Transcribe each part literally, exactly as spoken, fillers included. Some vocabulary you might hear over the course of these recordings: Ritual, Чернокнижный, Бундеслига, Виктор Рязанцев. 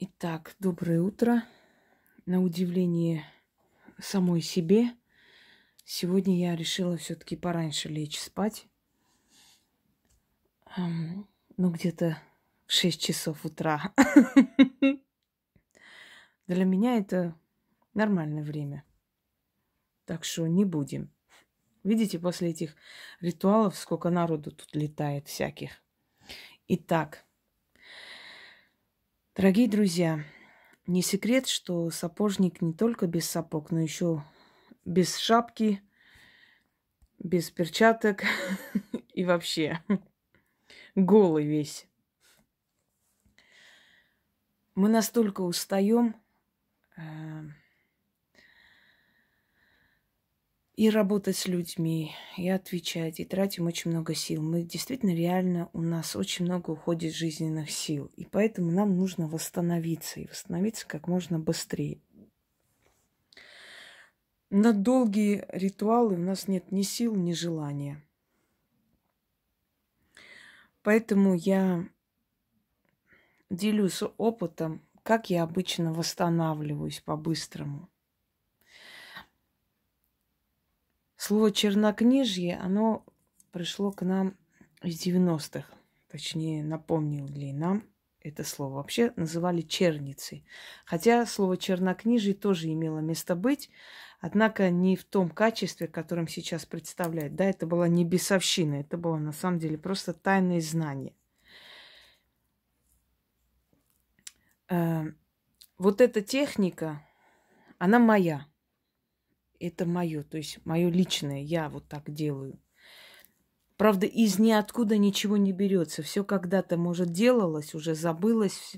Итак, доброе утро. На удивление самой себе, сегодня я решила все-таки пораньше лечь спать. Ну, где-то в шесть часов утра. Для меня это нормальное время. Так что не будем. Видите, после этих ритуалов сколько народу тут летает всяких. Итак, дорогие друзья, не секрет, что сапожник не только без сапог, но еще без шапки, без перчаток и вообще голый весь. Мы настолько устаем и работать с людьми, и отвечать, и тратим очень много сил. Мы действительно, реально, у нас очень много уходит жизненных сил. И поэтому нам нужно восстановиться, и восстановиться как можно быстрее. На долгие ритуалы у нас нет ни сил, ни желания. Поэтому я делюсь опытом, как я обычно восстанавливаюсь по-быстрому. Слово «чернокнижье», оно пришло к нам из девяностых. Точнее, напомнили нам это слово. Вообще называли черницей. Хотя слово «чернокнижие» тоже имело место быть, однако не в том качестве, в котором сейчас представляют. Да, это была не бесовщина, это было на самом деле просто тайное знание. Вот эта техника, она моя. Это мое, то есть мое личное, я вот так делаю. Правда, из ниоткуда ничего не берется. Все когда-то, может, делалось, уже забылось.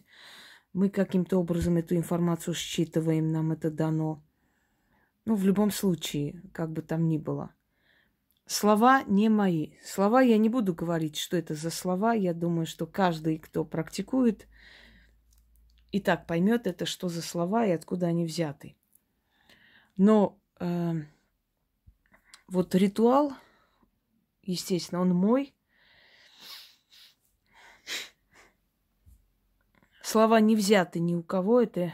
Мы каким-то образом эту информацию считываем, нам это дано. Ну, в любом случае, как бы там ни было. Слова не мои. Слова я не буду говорить, что это за слова. Я думаю, что каждый, кто практикует, и так поймет это, что за слова и откуда они взяты. Но вот ритуал, естественно, он мой. Слова не взяты ни у кого. Это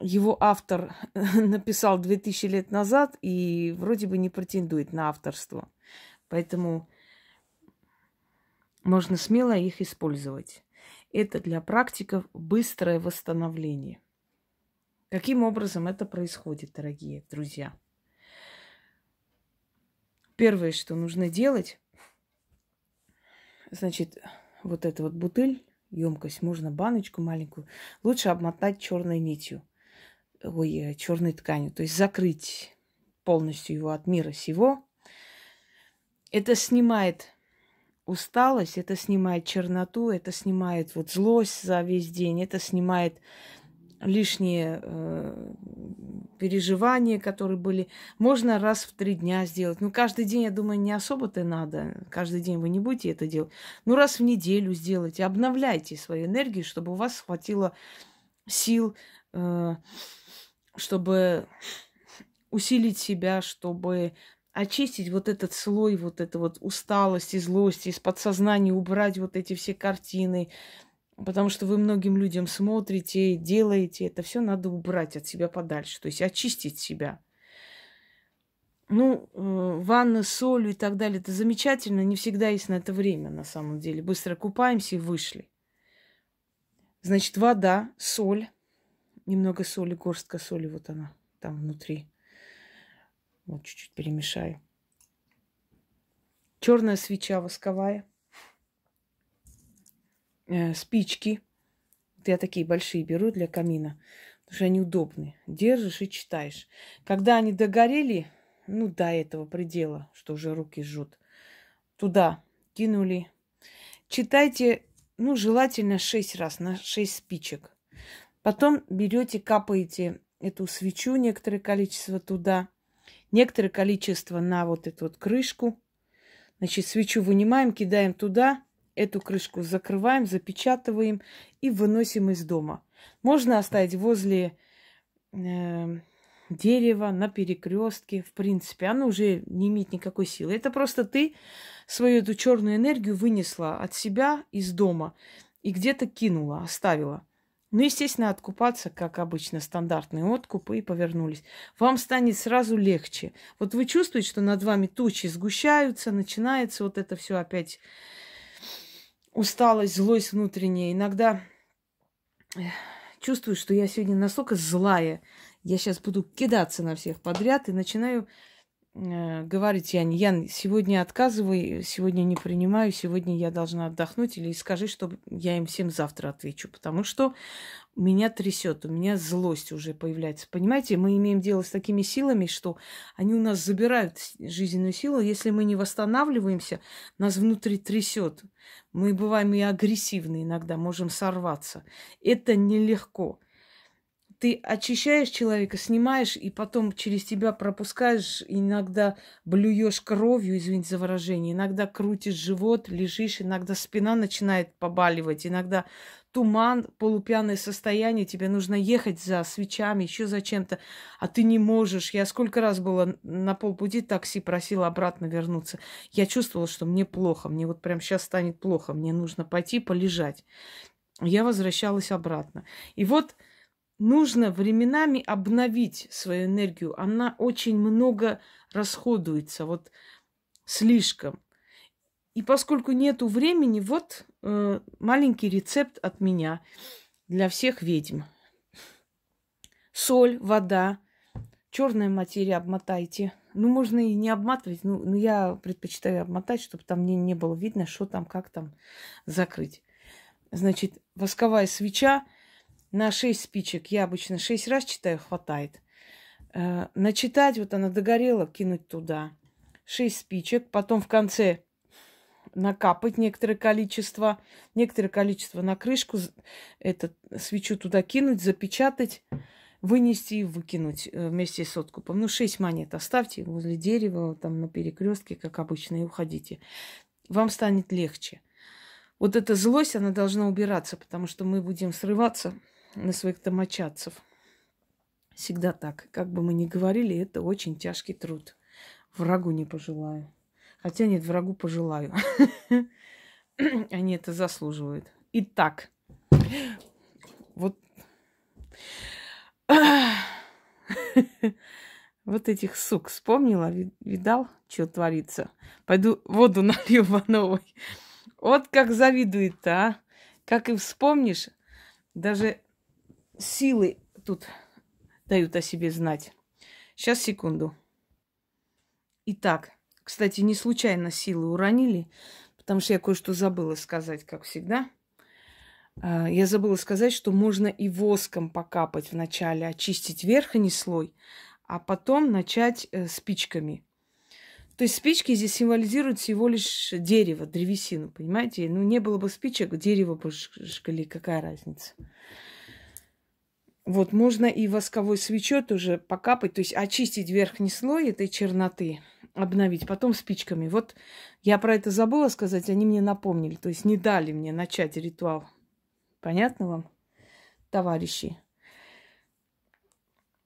его автор написал две тысячи лет назад и вроде бы не претендует на авторство. Поэтому можно смело их использовать. Это для практиков быстрое восстановление. Каким образом это происходит, дорогие друзья? Первое, что нужно делать, значит, вот эту вот бутыль, емкость, можно баночку маленькую, лучше обмотать черной нитью, ой, черной тканью, то есть закрыть полностью его от мира сего. Это снимает усталость, это снимает черноту, это снимает вот злость за весь день, это снимает лишние э, переживания, которые были. Можно раз в три дня сделать. Ну, каждый день, я думаю, не особо-то надо. Каждый день вы не будете это делать. Ну, раз в неделю сделайте. Обновляйте свою энергию, чтобы у вас хватило сил, э, чтобы усилить себя, чтобы очистить вот этот слой, вот эту вот усталость и злость, из подсознания убрать вот эти все картины. Потому что вы многим людям смотрите, делаете. Это все надо убрать от себя подальше. То есть очистить себя. Ну, ванны с солью и так далее. Это замечательно. Не всегда есть на это время, на самом деле. Быстро купаемся и вышли. Значит, вода, соль. Немного соли, горстка соли. Вот она там внутри. Вот чуть-чуть перемешаю. Черная свеча восковая. Спички. Вот я такие большие беру для камина, потому что они удобны. Держишь и читаешь. Когда они догорели, ну, до этого предела, что уже руки жжут, туда кинули. Читайте, ну, желательно шесть раз, на шесть спичек. Потом берете, капаете эту свечу, некоторое количество туда, некоторое количество на вот эту вот крышку. Значит, свечу вынимаем, кидаем туда. Эту крышку закрываем, запечатываем и выносим из дома. Можно оставить возле э, дерева, на перекрестке. В принципе, оно уже не имеет никакой силы. Это просто ты свою эту черную энергию вынесла от себя из дома и где-то кинула, оставила. Ну, естественно, откупаться, как обычно, стандартные откупы, и повернулись. Вам станет сразу легче. Вот вы чувствуете, что над вами тучи сгущаются, начинается вот это все опять усталость, злость внутренняя. Иногда чувствую, что я сегодня настолько злая, я сейчас буду кидаться на всех подряд и начинаю э, говорить: Яне, Ян, сегодня отказывай, сегодня не принимаю, сегодня я должна отдохнуть, или скажи, что я им всем завтра отвечу, потому что меня трясет, у меня злость уже появляется. Понимаете, мы имеем дело с такими силами, что они у нас забирают жизненную силу. Если мы не восстанавливаемся, нас внутри трясет. Мы бываем и агрессивны иногда, можем сорваться. Это нелегко. Ты очищаешь человека, снимаешь, и потом через тебя пропускаешь, иногда блюешь кровью, извините за выражение, иногда крутишь живот, лежишь, иногда спина начинает побаливать, иногда туман, полупьяное состояние, тебе нужно ехать за свечами, еще за чем-то, а ты не можешь. Я сколько раз была на полпути, такси просила обратно вернуться. Я чувствовала, что мне плохо, мне вот прям сейчас станет плохо, мне нужно пойти полежать. Я возвращалась обратно. И вот нужно временами обновить свою энергию. Она очень много расходуется, вот слишком. И поскольку нету времени, вот э, маленький рецепт от меня для всех ведьм. Соль, вода, черная материя обмотайте. Ну, можно и не обматывать, но, но я предпочитаю обмотать, чтобы там мне не было видно, что там, как там закрыть. Значит, восковая свеча. На шесть спичек, я обычно шесть раз читаю, хватает. Э, начитать, вот она догорела, кинуть туда. шесть спичек, потом в конце накапать некоторое количество. Некоторое количество на крышку, этот, свечу туда кинуть, запечатать, вынести и выкинуть вместе с откупом. Ну, шесть монет оставьте возле дерева, там на перекрестке, как обычно, и уходите. Вам станет легче. Вот эта злость, она должна убираться, потому что мы будем срываться на своих домочадцев. Всегда так. Как бы мы ни говорили, это очень тяжкий труд. Врагу не пожелаю. Хотя нет, врагу пожелаю. Они это заслуживают. Итак. Вот. Вот этих сук вспомнила. Видал, что творится? Пойду воду налью по новой. Вот как завидует-то, а? Как и вспомнишь, даже силы тут дают о себе знать. Сейчас, секунду. Итак, кстати, не случайно силы уронили, потому что я кое-что забыла сказать, как всегда. Я забыла сказать, что можно и воском покапать вначале, очистить верхний слой, а потом начать спичками. То есть спички здесь символизируют всего лишь дерево, древесину, понимаете? Ну, не было бы спичек, дерево бы жгли, какая разница? Вот, можно и восковой свечой тоже покапать, то есть очистить верхний слой этой черноты, обновить, потом спичками. Вот я про это забыла сказать, они мне напомнили, то есть не дали мне начать ритуал. Понятно вам, товарищи?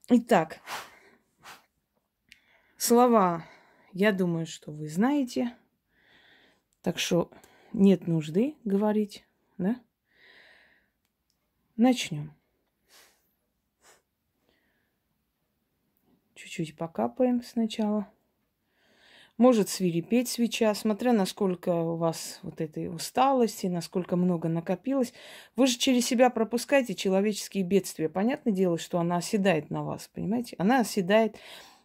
Итак, слова... Я думаю, что вы знаете, так что нет нужды говорить, да? Начнем. Чуть-чуть покапаем сначала. Может свирепеть свеча, смотря насколько у вас вот этой усталости, насколько много накопилось. Вы же через себя пропускаете человеческие бедствия. Понятное дело, что она оседает на вас, понимаете? Она оседает...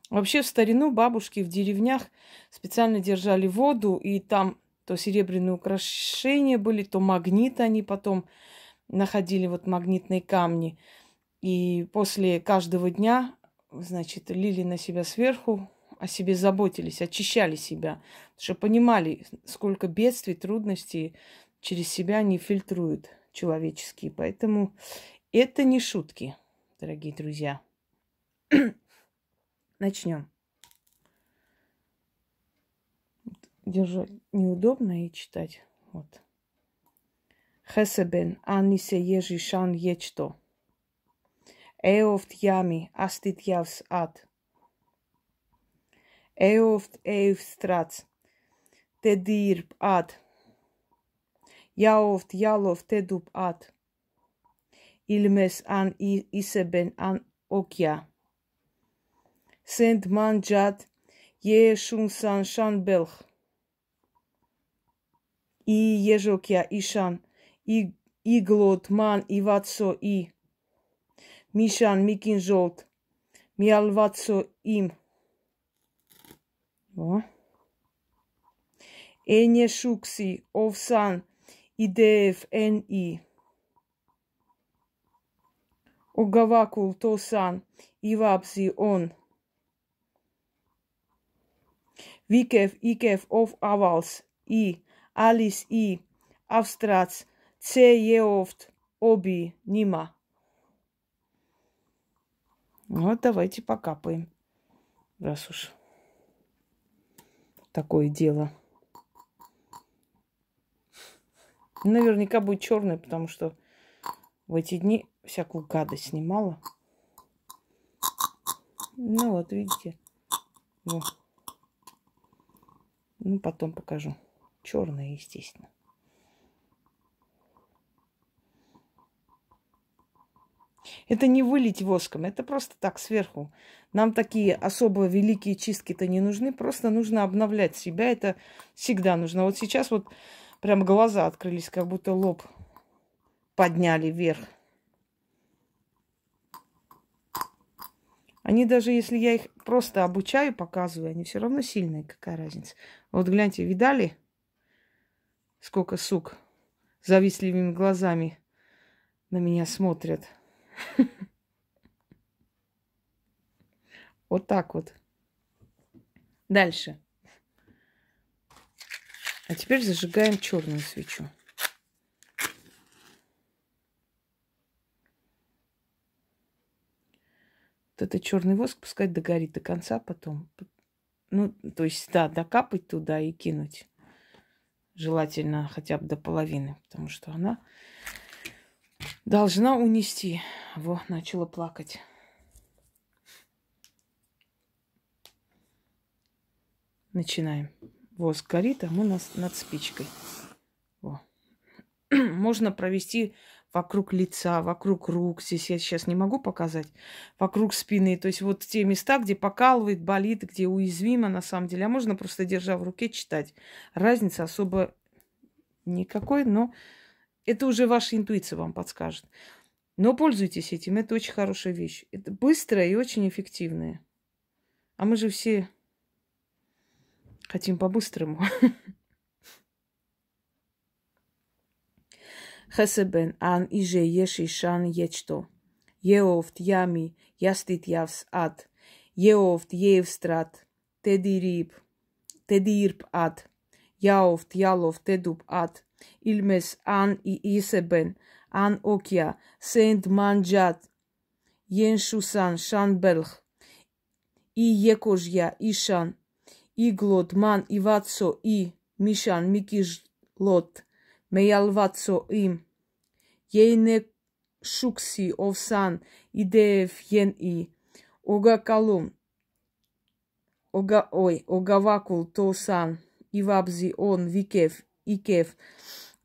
Вообще в старину бабушки в деревнях специально держали воду, и там то серебряные украшения были, то магниты они потом находили, вот магнитные камни. И после каждого дня, значит, лили на себя сверху, о себе заботились, очищали себя, чтобы понимали, сколько бедствий, трудностей через себя они фильтруют человеческие. Поэтому это не шутки, дорогие друзья. Начнем. Держать неудобно и читать. Вот. Хесебен, анисе ежи шан ечто. Эофт ями, астит явс ад. Эофт эйф страц. Тедирб ад. Яофт ялов тедуб ад. ilmes an iseben an ochia. Sent manjat ye shunsan shan belch. И ежокья, и шан, и иглот, ман, и ватсо, и мишан, ми кинжолт, миал ватсо, им. Эне шукси, овсан, идеев, эн, и. Огавакул, тосан, и вапси, он. Викев, икев, ов, авалс, и. Алис и австрац, це еофт, оби, нима. Вот давайте покапаем, раз уж такое дело. Наверняка будет черный, потому что в эти дни всякую гадость снимала. Ну вот, видите. Во. Ну, потом покажу. Черная, естественно. Это не вылить воском, это просто так сверху. Нам такие особо великие чистки-то не нужны, просто нужно обновлять себя, это всегда нужно. Вот сейчас вот прям глаза открылись, как будто лоб подняли вверх. Они даже, если я их просто обучаю, показываю, они все равно сильные, какая разница. Вот гляньте, видали? Сколько сук завистливыми глазами на меня смотрят. Вот так вот. Дальше. А теперь зажигаем черную свечу. Вот этот черный воск пускай догорит до конца потом. Ну, то есть, да, докапать туда и кинуть. Желательно хотя бы до половины, потому что она должна унести. Во, начала плакать. Начинаем. Воск горит, а мы нас над спичкой. Во. Можно провести вокруг лица, вокруг рук. Здесь я сейчас не могу показать. Вокруг спины. То есть вот те места, где покалывает, болит, где уязвимо на самом деле. А можно просто держа в руке читать. Разницы особо никакой, но это уже ваша интуиция вам подскажет. Но пользуйтесь этим. Это очень хорошая вещь. Это быстрая и очень эффективная. А мы же все хотим по-быстрому. Хесебен ан иже еши шан ечто. Еофт ями ястит явс ад. Еофт евстрат тедириб тедирб ад. Яофт ялов тедуб ад. Илмес ан и исебен ан окья сент манджат. Еншусан шан белх. И екожья ишан. Иглот ман ивацо и мишан микижлот. Меялвацо им. Ейне шукси овсан идеев ен и. Ога калум. Ога ой. Ога вакул тосан. Ивабзи он викев икев.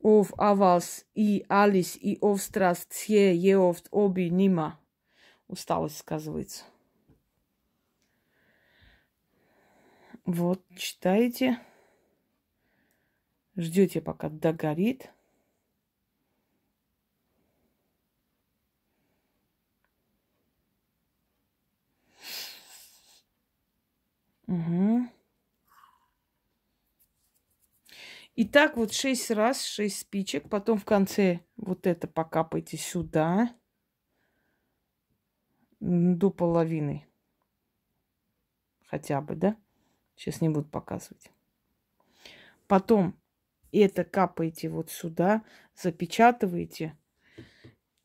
Ов авалс и алис и овстраст се еофт оби нима. Усталость сказывается. Вот, читаете. Ждете, пока догорит. Угу. И так вот шесть раз, шесть спичек. Потом в конце вот это покапайте сюда. До половины. Хотя бы, да? Сейчас не буду показывать. Потом это капаете вот сюда, запечатываете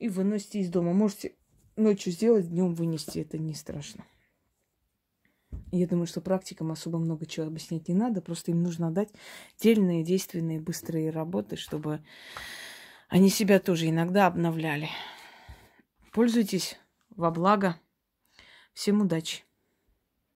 и выносите из дома. Можете ночью сделать, днем вынести. Это не страшно. Я думаю, что практикам особо много чего объяснять не надо. Просто им нужно дать дельные, действенные, быстрые работы, чтобы они себя тоже иногда обновляли. Пользуйтесь во благо. Всем удачи!